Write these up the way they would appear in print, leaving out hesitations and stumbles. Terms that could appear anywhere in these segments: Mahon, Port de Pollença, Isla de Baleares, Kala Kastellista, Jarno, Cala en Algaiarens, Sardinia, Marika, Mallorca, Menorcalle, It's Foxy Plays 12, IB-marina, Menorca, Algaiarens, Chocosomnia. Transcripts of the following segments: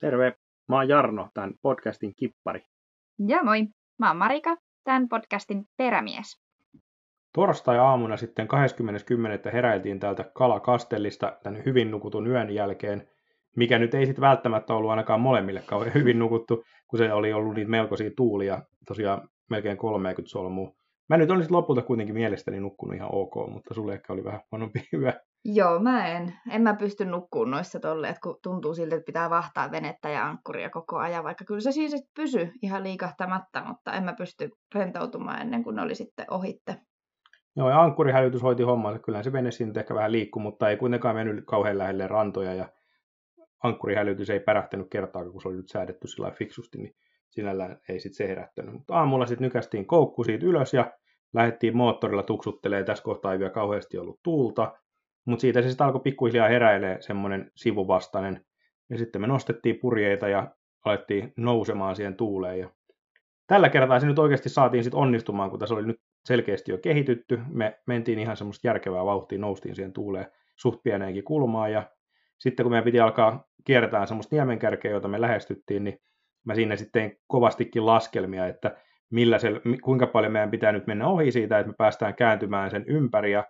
Terve, mä oon Jarno, tämän podcastin kippari. Ja moi, mä oon Marika, tämän podcastin perämies. Torstai-aamuna sitten 20.10. heräiltiin täältä Kala Kastellista tämän hyvin nukutun yön jälkeen, mikä nyt ei sitten välttämättä ollut ainakaan molemmille kauhean hyvin nukuttu, kun se oli ollut niitä melkoisia tuulia, tosiaan melkein 30 solmua. Mä nyt olin lopulta kuitenkin mielestäni nukkunut ihan ok, mutta sulle ehkä oli vähän huonompi hyvä. Joo, mä en. En mä pysty nukkuun noissa tolleet, kun tuntuu siltä, että pitää vahtaa venettä ja ankkuria koko ajan, vaikka kyllä se siis pysyi ihan liikahtamatta, mutta en mä pysty rentoutumaan ennen kuin ne oli sitten ohitte. Joo, ja ankkurihälytys hoiti hommansa. Kyllähän se vene siinä ehkä vähän liikkui, mutta ei kuitenkaan mennyt kauhean lähelle rantoja, ja ankkurihälytys ei pärähtänyt kertaakaan, kun se oli nyt säädetty sillä fiksusti, niin sinällään ei sitten se herättänyt. Mutta aamulla sitten nykästiin koukku siitä ylös ja lähdettiin moottorilla tuksuttelemaan. Tässä kohtaa ei vielä kauheasti ollut tuulta, mutta siitä se sitten alkoi pikkuhiljaa heräilee semmoinen sivuvastainen. Ja sitten me nostettiin purjeita ja alettiin nousemaan siihen tuuleen. Ja tällä kertaa se nyt oikeasti saatiin sitten onnistumaan, kun tässä oli nyt selkeästi jo kehitytty. Me mentiin ihan semmoista järkevää vauhtia, noustiin siihen tuuleen suht pieneenkin kulmaan. Ja sitten kun meidän piti alkaa kiertää semmoista niemenkärkeä, jota me lähestyttiin, niin mä siinä sitten tein kovastikin laskelmia, että kuinka paljon meidän pitää nyt mennä ohi siitä, että me päästään kääntymään sen ympäri. Ja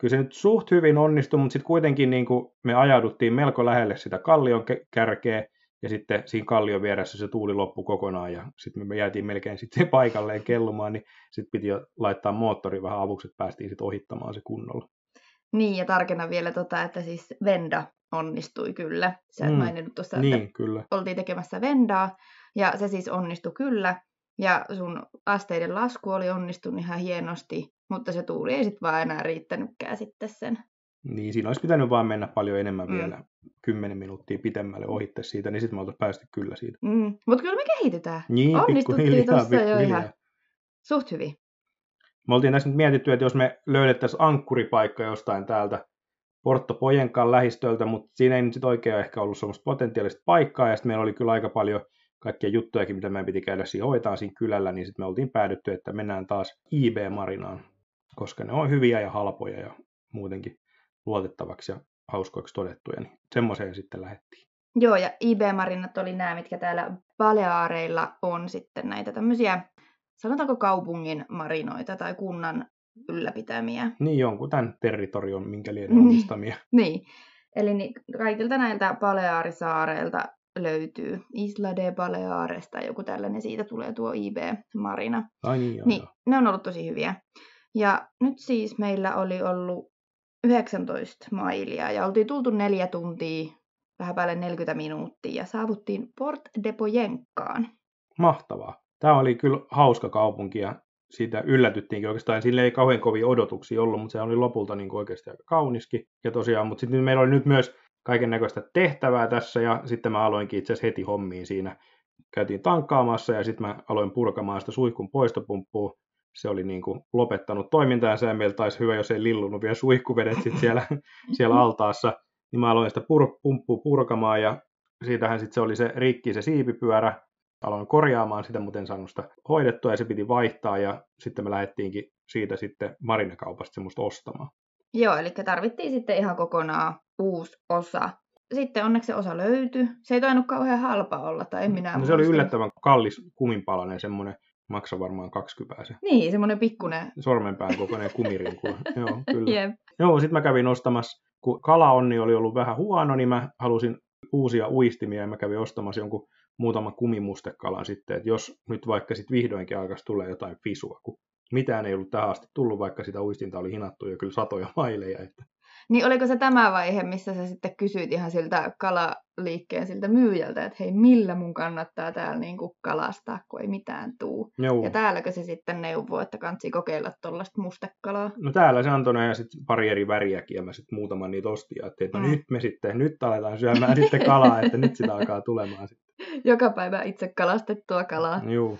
kyllä se nyt suht hyvin onnistui, mutta sitten kuitenkin niin me ajauduttiin melko lähelle sitä kallion kärkeä, ja sitten siinä kallion vieressä se tuuli loppui kokonaan, ja sitten me jäätiin melkein sitten paikalleen kellumaan, niin sitten piti jo laittaa moottori vähän avuksi, että päästiin sitten ohittamaan se kunnolla. Niin, ja tarkennan vielä, että siis venda onnistui kyllä. Sä et maininnut tuossa, että niin, kyllä. Oltiin tekemässä vendaa, ja se siis onnistui kyllä. Ja sun asteiden lasku oli onnistunut ihan hienosti, mutta se tuuli ei sitten vaan enää riittänytkään sitten sen. Niin, siinä olisi pitänyt vaan mennä paljon enemmän vielä 10 minuuttia pitemmälle ohitte siitä, niin sitten me oltaisiin päästy kyllä siitä. Mutta kyllä me kehitetään. Niin, onnistuttiin tuossa jo ihan suht hyvin. Me oltiin tässä nyt mietitty, että jos me löydettäisiin ankkuripaikka jostain täältä Port de Pollençan lähistöltä, mutta siinä ei nyt sitten oikein ehkä ollut semmoista potentiaalista paikkaa, ja sitten meillä oli kyllä aika paljon kaikkia juttujakin, mitä meidän piti käydä siinä hoitaan siinä kylällä, niin sitten me oltiin päädytty, että mennään taas IB-marinaan, koska ne on hyviä ja halpoja ja muutenkin luotettavaksi ja hauskoiksi todettuja, niin semmoiseen sitten lähdettiin. Joo, ja IB-marinat oli nämä, mitkä täällä Baleareilla on sitten näitä tämmöisiä, sanotaanko kaupungin marinoita tai kunnan ylläpitämiä. Niin, jonkun tämän territorion, minkä lienee omistamia. Niin, eli kaikilta näiltä Balearisaareilta löytyy Isla de Baleares tai joku tällainen, siitä tulee tuo IB-marina. Ai niin, joo, niin joo. Ne on ollut tosi hyviä. Ja nyt siis meillä oli ollut 19 mailia ja oltiin tultu 4 tuntia, vähän päälle 40 minuuttia ja saavuttiin Port de Pollençaan. Mahtavaa. Tämä oli kyllä hauska kaupunki ja siitä yllätyttiinkin oikeastaan. Sille ei kauhean kovia odotuksia ollut, mutta se oli lopulta niin oikeasti aika kauniskin. Ja tosiaan, mutta sitten meillä oli nyt myös kaiken näköistä tehtävää tässä ja sitten mä aloinkin itse asiassa heti hommiin siinä. Käytiin tankkaamassa ja sitten mä aloin purkamaan sitä suihkun poistopumppua. Se oli niin kuin lopettanut toimintaansa ja meillä taisi hyvä, jos ei lillunut vielä suihkuvedet sitten siellä altaassa. Niin mä aloin sitä pumppua purkamaan ja siitähän sitten se oli se rikki, se siipipyörä. Aloin korjaamaan sitä, mutta en saanut sitä hoidettua ja se piti vaihtaa ja sitten me lähdettiinkin siitä sitten marinakaupasta semmoista ostamaan. Joo, eli tarvittiin sitten ihan kokonaan uusi osa. Sitten onneksi se osa löytyi. Se ei tainnut kauhean halpa olla, tai en minä muista. Se oli yllättävän kallis kuminpalainen semmoinen, maksoi varmaan 20 se. Niin, semmoinen pikkuinen. Sormenpään kokoinen kumirinku. Joo, kyllä. Yep. Joo, sitten mä kävin ostamassa, kun kalaonni oli ollut vähän huono, niin mä halusin uusia uistimia ja mä kävin ostamassa jonkun muutama kumimustekalan sitten, että jos nyt vaikka sitten vihdoinkin alkaisi tulla jotain fisua, kun mitään ei ollut tähän asti tullut, vaikka sitä uistinta oli hinattu jo kyllä satoja maileja. Että. Niin oliko se tämä vaihe, missä sä sitten kysyit ihan siltä kalaliikkeen siltä myyjältä, että hei, millä mun kannattaa täällä niin kuin kalastaa, kun ei mitään tuu. Joo. Ja täälläkö se sitten neuvoo, että kansi kokeilla tuollaista mustekalaa? No täällä se antoi näin ja sitten pari eri väriäkin ja mä sitten muutaman niitä ostin ja ajattelin, että no nyt aletaan syömään sitten kalaa, että nyt sitä alkaa tulemaan sitten. Joka päivä itse kalastettua kalaa. Joo.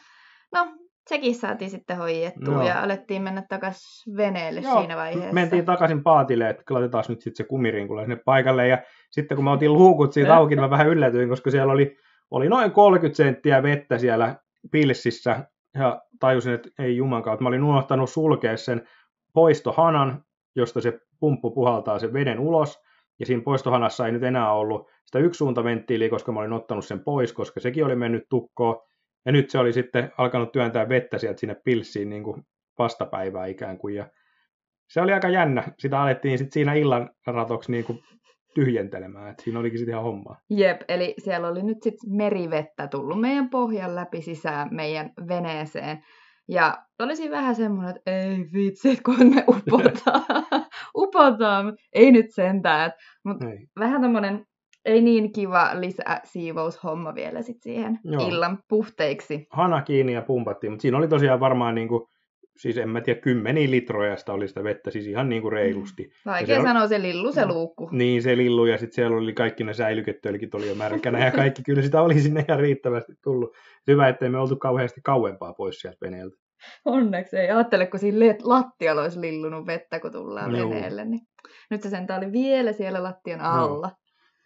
No, sekin saatiin sitten hoidettua ja alettiin mennä takaisin veneelle siinä vaiheessa. Mentiin takaisin paatille, että laitetaan nyt sitten se kumirinkula sinne paikalle. Ja sitten kun mä otin luukut siitä auki, mä vähän yllätyin, koska siellä oli noin 30 senttiä vettä siellä pilsissä. Ja tajusin, että ei jumankaan. Mä olin unohtanut sulkea sen poistohanan, josta se pumppu puhaltaa sen veden ulos. Ja siinä poistohanassa ei nyt enää ollut sitä yksisuuntaventtiiliä, koska mä olin ottanut sen pois, koska sekin oli mennyt tukkoon. Ja nyt se oli sitten alkanut työntää vettä sieltä sinne pilssiin niin kuin vastapäivää ikään kuin. Ja se oli aika jännä. Sitä alettiin sitten siinä illan ratoksi niin kuin tyhjentelemään. Et siinä olikin sitten ihan hommaa. Jep, eli siellä oli nyt sitten merivettä tullut meidän pohjan läpi sisään meidän veneeseen. Ja olisin vähän semmoinen, että ei vitsi, kun me upotaan, ei nyt sentään. Mutta vähän tämmöinen ei niin kiva lisäsiivoushomma vielä sit siihen illan puhteiksi. Hana kiinni ja pumpattiin, mutta siinä oli tosiaan varmaan niinku, siis en mä tiedä, 10 litroja sitä oli sitä vettä, siis ihan niinku reilusti. Vaikea sanoa, se lillu se luukku. Niin, se lillu ja sitten siellä oli kaikki ne säilyketölkit oli jo märkänä ja kaikki, kyllä sitä oli sinne ihan riittävästi tullut. Hyvä, ettei me oltu kauheasti kauempaa pois sieltä veneeltä. Onneksi ei. Ajattele, kun siinä lattialla olisi lillunut vettä, kun tullaan veneelle. Niin. Nyt se sentään oli vielä siellä lattian alla.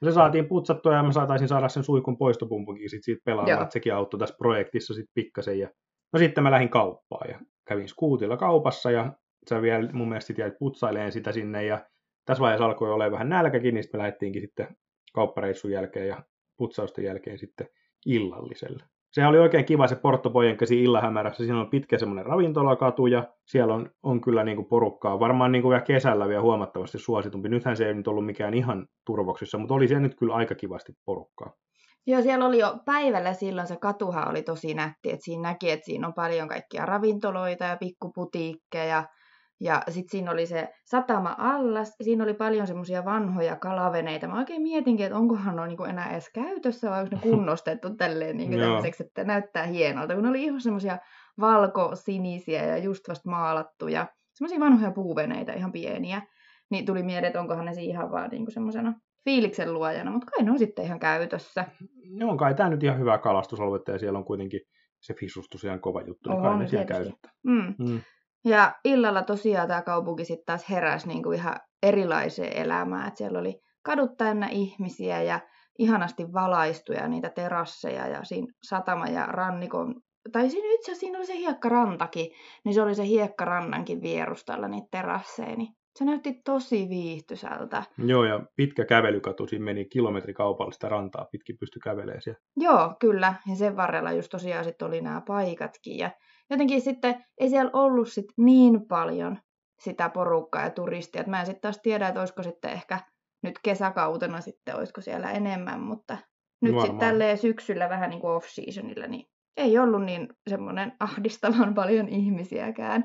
No. Se saatiin putsattua ja mä saataisin saada sen suikun poistopumpunkin siitä pelaamaan, että sekin auttoi tässä projektissa sit pikkasen. Ja... No sitten mä lähdin kauppaan ja kävin skuutilla kaupassa ja sä vielä mun mielestä jäit putsaileen sitä sinne. Ja tässä vaiheessa alkoi olemaan vähän nälkäkin, niin sitten me lähdettiinkin sitten kauppareissun jälkeen ja putsausten jälkeen sitten illalliselle. Sehän oli oikein kiva se Porto Pollençan illahämärässä. Siinä on pitkä semmoinen ravintolakatu ja siellä on kyllä niinku porukkaa. Varmaan niinku vielä kesällä vielä huomattavasti suositumpi. Nythän se ei nyt ollut mikään ihan turvoksissa, mutta oli siellä nyt kyllä aika kivasti porukkaa. Joo, siellä oli jo päivällä silloin se katuhan oli tosi nätti. Et siinä näki, että siinä on paljon kaikkia ravintoloita ja pikkuputiikkeja. Ja sitten siinä oli se satama-allas. Siinä oli paljon semmoisia vanhoja kalaveneitä. Mä oikein mietinkin, että onkohan ne niinku enää edes käytössä vai onko ne kunnostettu tälleen niinku tämmöiseksi, että näyttää hienolta. Kun ne oli ihan semmoisia valkosinisiä ja just vasta maalattuja, semmoisia vanhoja puuveneitä, ihan pieniä. Niin tuli mieleen, että onkohan ne siinä ihan vaan niinku semmoisena fiiliksen luojana, mutta kai ne on sitten ihan käytössä. No on kai tämä nyt ihan hyvä kalastusaluetta ja siellä on kuitenkin se fisustus ihan kova juttu, niin kai ne siellä käytetään. Ja illalla tosiaan tämä kaupunki sitten taas heräsi niinku ihan erilaiseen elämään. Et siellä oli kadut täynnä ihmisiä ja ihanasti valaistuja niitä terasseja ja siinä satama ja rannikon. Tai siinä itse asiassa siinä oli se hiekkarantakin, niin se oli se hiekkarannankin vierustalla niitä terasseja. Niin se näytti tosi viihtysältä. Joo, ja pitkä kävelykatu, siinä meni kilometrikaupalla sitä rantaa pitkin, pystyi kävelemään siellä. Joo, kyllä. Ja sen varrella just tosiaan sitten oli nämä paikatkin ja jotenkin sitten ei siellä ollut sit niin paljon sitä porukkaa ja turistia. Et mä en sitten taas tiedä, että olisiko sitten ehkä nyt kesäkautena sitten, olisiko siellä enemmän. Mutta nyt sitten tälleen syksyllä vähän niin kuin off-seasonilla, niin ei ollut niin semmoinen ahdistavan paljon ihmisiäkään.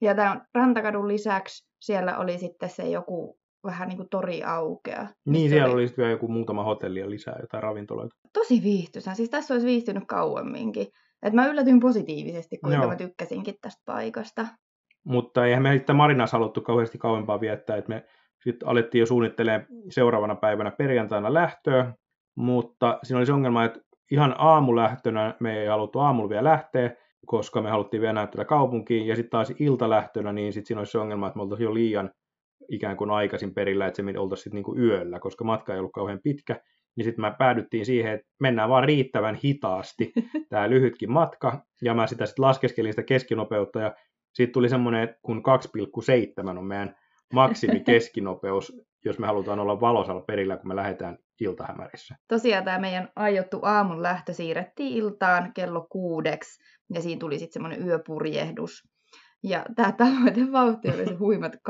Ja tämän rantakadun lisäksi siellä oli sitten se joku vähän niin kuin tori aukea. Niin, siellä oli sitten vielä joku muutama hotellia lisää, jotain ravintoloita. Tosi viihtyisää. Siis tässä olisi viihtynyt kauemminkin. Et mä yllätyin positiivisesti, kuinka mä tykkäsinkin tästä paikasta. Mutta eihän me sitten Marinassa haluttu kauheasti kauempaa viettää, että me sitten alettiin jo suunnittelemaan seuraavana päivänä perjantaina lähtöä, mutta siinä oli se ongelma, että ihan aamulähtönä me ei haluttu aamulla vielä lähteä, koska me haluttiin vielä näyttää kaupunkiin, ja sitten taas iltalähtönä, niin sitten siinä olisi se ongelma, että me oltaisiin jo liian ikään kuin aikaisin perillä, että se oltaisiin sitten niinku yöllä, koska matka ei ollut kauhean pitkä. Niin sitten me päädyttiin siihen, että mennään vaan riittävän hitaasti tämä lyhytkin matka. Ja mä sitä sitten laskeskelin sitä keskinopeutta ja siitä tuli semmoinen, että kun 2,7 on meidän maksimikeskinopeus, jos me halutaan olla valosalla perillä, kun me lähdetään iltahämärissä. Tosiaan tämä meidän aiottu aamun lähtö siirrettiin iltaan kello 6 ja siinä tuli sitten semmoinen yöpurjehdus. Ja tämä tavoitevauhti oli se huimat 2,7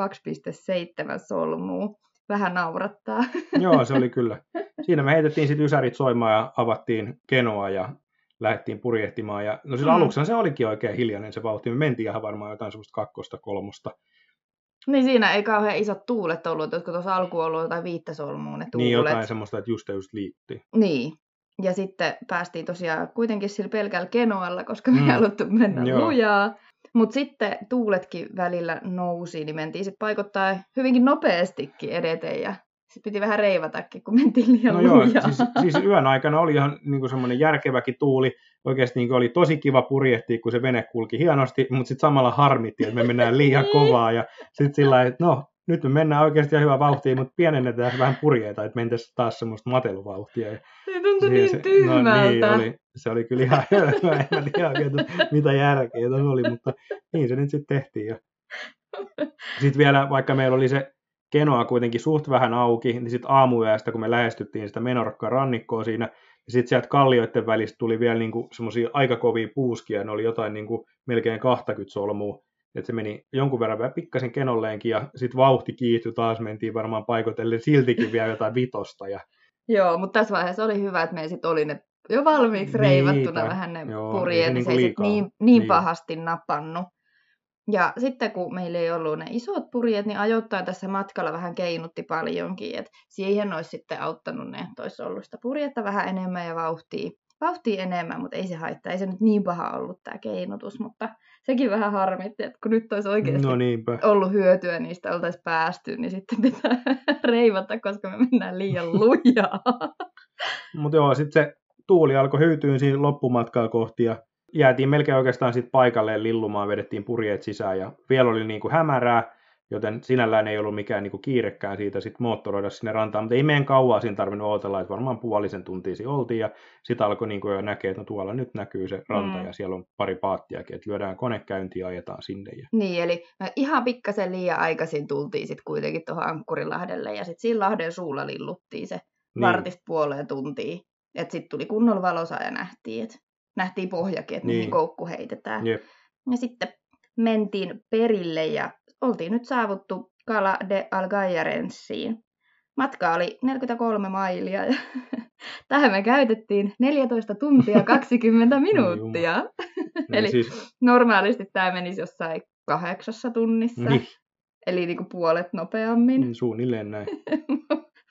solmua. Vähän naurattaa. Joo, se oli kyllä. Siinä me heitettiin sitten ysärit soimaan ja avattiin kenoa ja lähdettiin purjehtimaan. Ja, no sillä aluksihan se olikin oikein hiljainen se vauhti. Me mentiin ihan varmaan jotain semmoista 2, 3. Niin siinä ei kauhean isot tuulet ollut, jotka tuossa alkuun ollut jotain 5 solmua ne tuulet. Niin jotain semmoista, että just liitti. Niin. Ja sitten päästiin tosiaan kuitenkin sillä pelkällä kenoalla, koska me ei haluttu mennä lujaa. Mutta sitten tuuletkin välillä nousi, niin mentiin sitten paikottaa hyvinkin nopeastikin edeteen ja sitten piti vähän reivatakin, kun mentiin liian lujaa. Siis yön aikana oli ihan niinku semmoinen järkeväkin tuuli. Oikeasti niinku oli tosi kiva purjehtia, kun se vene kulki hienosti, mutta sitten samalla harmitti, että me mennään liian kovaa. Ja sitten sillä lailla, että no, nyt me mennään oikeasti ihan hyvää vauhtia, mutta pienennetään vähän purjeita, että mentäisiin taas semmoista mateluvauhtia. Se tuntui niin tyhmältä. No, niin, se oli kyllä ihan hölmää, en mä tiedä oikein, mitä järkeä oli, mutta niin se nyt sitten tehtiin. Sitten vielä, vaikka meillä oli se Kenoa kuitenkin suht vähän auki, niin sitten aamuyöstä, kun me lähestyttiin sitä Menorkan rannikkoa siinä, ja sitten sieltä kallioiden välistä tuli vielä niinku semmoisia aika kovia puuskia, ne oli jotain niinku melkein 20 solmua, että se meni jonkun verran vähän pikkasen kenolleenkin, ja sitten vauhti kiihtyi taas, mentiin varmaan paikotellen siltikin vielä jotain vitosta. Ja... Joo, mutta tässä vaiheessa oli hyvä, että meillä sitten oli ne jo valmiiksi reivattuna vähän ne purjeet, että se ei sitten niin pahasti napannut. Ja sitten kun meillä ei ollut ne isot purjeet, niin ajoittain tässä matkalla vähän keinutti paljonkin, että siihen olisi sitten auttanut ne, että olisi ollut sitä purjetta vähän enemmän ja vauhtia enemmän, mutta ei se haittaa, ei se nyt niin paha ollut tämä keinutus, mutta sekin vähän harmitti, että kun nyt olisi oikeasti ollut hyötyä, niistä oltaisiin päästy, niin sitten pitää reivata, koska me mennään liian lujaa. Mutta joo, sitten se tuuli alkoi hyytyä siinä loppumatkaa kohti ja jäätiin melkein oikeastaan sitten paikalleen lillumaan, vedettiin purjeet sisään ja vielä oli niinku hämärää, joten sinällään ei ollut mikään niinku kiirekkään siitä sitten moottoroida sinne rantaan, mutta ei meidän kauaa siinä tarvinnut odotella, että varmaan puolisen tuntia siinä oltiin ja sitten alkoi niinku jo näkee, että no tuolla nyt näkyy se ranta ja siellä on pari paattiakin, että lyödään konekäyntiin ja ajetaan sinne. Ja... Niin, eli ihan pikkasen liian aikaisin tultiin sitten kuitenkin tuohon Ankkurinlahdelle ja sitten siinä lahden suulla lilluttiin se vartista puoleen tuntiin, että sitten tuli kunnolla valosa ja nähtiin, että... Nähtiin pohjakin, että mihin koukku heitetään. Jep. Ja sitten mentiin perille ja oltiin nyt saavuttu Cala en Algaiarensiin. Matka oli 43 mailia ja tähän me käytettiin 14 tuntia 20 minuuttia. Eli siis... normaalisti tämä menisi jossain 8 tunnissa. Niin. Eli niinku puolet nopeammin. Niin, suunnilleen näin.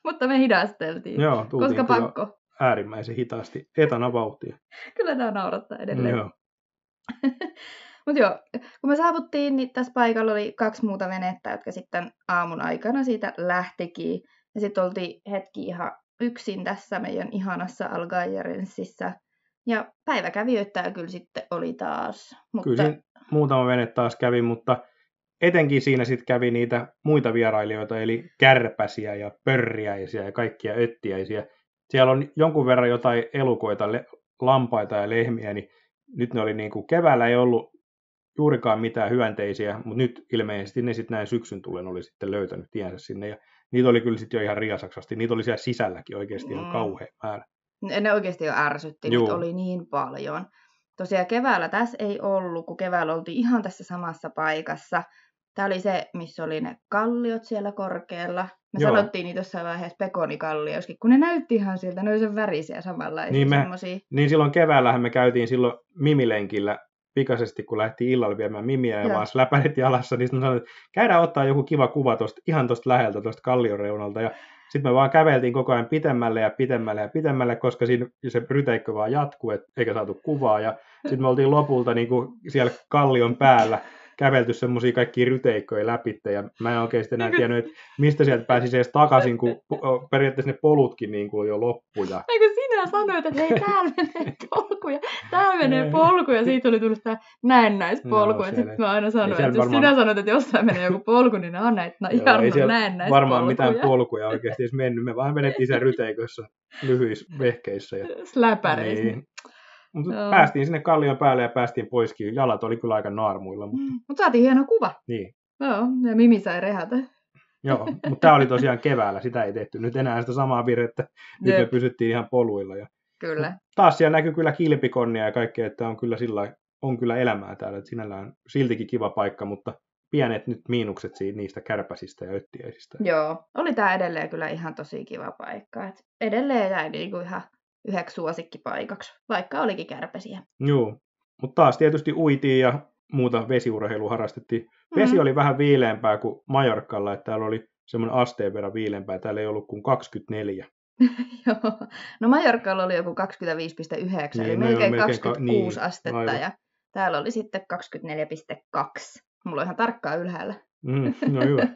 Mutta me hidasteltiin, joo, koska pakko. Äärimmäisen hitaasti etanavauhtia. Kyllä tämä naurattaa edelleen. Joo. Mutta joo, kun me saavuttiin, niin tässä paikalla oli 2 muuta venettä, jotka sitten aamun aikana siitä lähtikin. Ja sitten oltiin hetki ihan yksin tässä meidän ihanassa Algaiarensissä. Ja päiväkävijöitä kyllä sitten oli taas. Mutta... Kyllä muutama vene taas kävi, mutta etenkin siinä sitten kävi niitä muita vierailijoita, eli kärpäsiä ja pörriäisiä ja kaikkia öttiäisiä. Siellä on jonkun verran jotain elukoita, lampaita ja lehmiä, niin nyt ne oli niin kuin keväällä ei ollut juurikaan mitään hyönteisiä, mutta nyt ilmeisesti ne sitten näin syksyn tullen oli sitten löytänyt tiensä sinne. Ja niitä oli kyllä sitten jo ihan riasaksasti, niitä oli siellä sisälläkin oikeasti ihan kauhean määrä. Ne oikeasti jo ärsytti, niitä oli niin paljon. Tosiaan keväällä tässä ei ollut, kun keväällä oltiin ihan tässä samassa paikassa. Tämä oli se, missä oli ne kalliot siellä korkealla. Me sanottiin niitä jossain vaiheessa pekonikallioiskin, kun ne näytti ihan siltä, ne oli sen värisiä samanlaisia semmoisia. Niin silloin keväällähän me käytiin silloin mimilenkillä pikaisesti, kun lähti illalla viemään mimiä ja vaan släpähdettiin alassa, niin sitten sanoin, että käydään ottaa joku kiva kuva ihan tuosta läheltä, tuosta kallion reunalta. Ja sitten me vaan käveltiin koko ajan pitemmälle ja pitemmälle ja pitemmälle, koska siinä se ryteikkö vaan jatkuu, eikä saatu kuvaa. Ja sitten me oltiin lopulta niin kuin siellä kallion päällä. Kävelty semmoisia kaikkia ryteikköjä läpitte, ja mä en oikein sitten enää tiennyt, että mistä sieltä pääsisi edes takaisin, kun periaatteessa ne polutkin niin kuin jo loppuja. Eikö sinä sanoit, että hei, täällä menee polku, ja siitä oli tullut tämä näennäispolku, no, että sitten mä aina sanoin, että varmaan... jos sinä sanoit, että jossain menee joku polku, niin nämä on näitä Jarnon näennäispolkuja. Varmaan mitään polkuja oikeasti edes mennyt, me vaan menettiin sen ryteikössä lyhyissä vehkeissä. Ja... Släpäreissä. Niin. Mutta päästiin sinne kallion päälle ja päästiin poiskin. Jalat oli kyllä aika naarmuilla. Mutta saatiin hieno kuva. Niin. Joo, ja Mimi sai rehata. Joo, mutta tämä oli tosiaan keväällä. Sitä ei tehty nyt enää sitä samaa virrettä. Nyt me pysyttiin ihan poluilla. Ja... Kyllä. Mut taas siellä näkyy kyllä kilpikonnia ja kaikkea, että on kyllä, on kyllä elämää täällä. Et sinällään siltikin kiva paikka, mutta pienet nyt miinukset niistä kärpäsistä ja öttiäisistä. Joo, oli tämä edelleen kyllä ihan tosi kiva paikka. Et edelleen jäi niinku ihan... 9 suosikkipaikaksi, vaikka olikin kärpäsiä. Joo, mutta taas tietysti uitiin ja muuta vesiurheilua harrastettiin. Vesi oli vähän viileämpää kuin Majorkalla, että täällä oli semmoinen asteen verran viileämpää. Täällä ei ollut kuin 24. Joo, no Majorkalla oli joku 25,9, niin, eli melkein 26 astetta. Aivan. Ja täällä oli sitten 24,2. Mulla on ihan tarkkaa ylhäällä. No hyvä.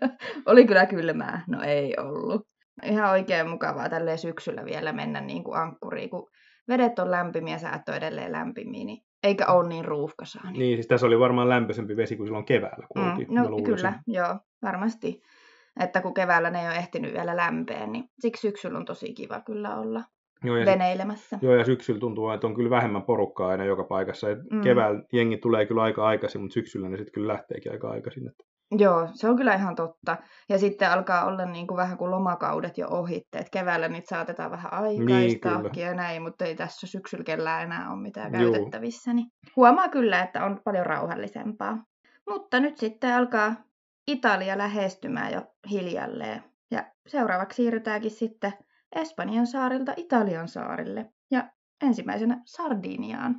Oli kyllä kylmää, no ei ollut. Ihan oikein mukavaa tälleen syksyllä vielä mennä niin kuin ankkuriin, kun vedet on lämpimiä, säät on edelleen lämpimiä, niin eikä ole niin ruuhkasaa. Niin, siis tässä oli varmaan lämpöisempi vesi kuin silloin keväällä, kun oltiin. No kyllä, joo, varmasti. Että kun keväällä ne ei ole ehtinyt vielä lämpeä, niin siksi syksyllä on tosi kiva kyllä olla veneilemässä. Joo, ja syksyllä tuntuu, että on kyllä vähemmän porukkaa aina joka paikassa. Keväällä jengi tulee kyllä aika aikaisin, mutta syksyllä ne sitten kyllä lähteekin aika aikaisin. Joo, se on kyllä ihan totta. Ja sitten alkaa olla niin kuin vähän kuin lomakaudet jo ohitte. Et keväällä niitä saatetaan vähän aikaistaakin niin, ja näin, mutta ei tässä syksyllä kellään enää ole mitään käytettävissä. Niin huomaa kyllä, että on paljon rauhallisempaa. Mutta nyt sitten alkaa Italia lähestymään jo hiljalleen. Ja seuraavaksi siirrytäänkin sitten Espanjan saarilta Italian saarille. Ja ensimmäisenä Sardiniaan.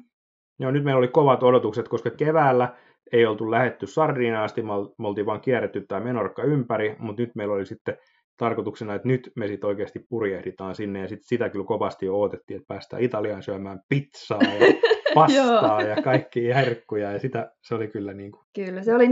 Joo, nyt meillä oli kovat odotukset, koska keväällä ei oltu lähetty Sardiniaan asti, me oltiin vaan kierretty tämä Menorca ympäri, mutta nyt meillä oli sitten tarkoituksena, että nyt me sitten oikeasti purjehditaan sinne, ja sitten sitä kyllä kovasti odotettiin, että päästään Italiaan syömään pizzaa ja pastaa ja kaikkia herkkuja, ja sitä se oli kyllä niin kuin kyllä, se oli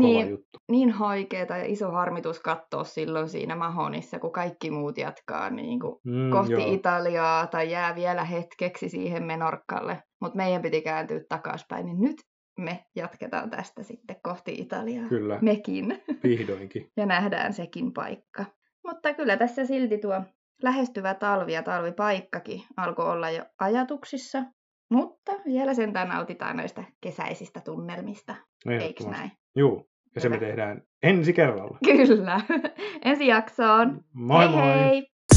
niin haikeeta ja iso harmitus katsoa silloin siinä Mahonissa, kun kaikki muut jatkaa niin kuin kohti Italiaa, tai jää vielä hetkeksi siihen Menorcalle, mutta meidän piti kääntyä takaspäin, niin nyt me jatketaan tästä sitten kohti Italiaa. Kyllä. Mekin. Vihdoinkin. Ja nähdään sekin paikka. Mutta kyllä tässä silti tuo lähestyvä talvi ja talvipaikkakin alkoi olla jo ajatuksissa. Mutta vielä sentään nautitaan noista kesäisistä tunnelmista. Eiks näin? Juu. Ja se me tehdään ensi kerralla. Kyllä. Ensi jaksoon. Moi hei.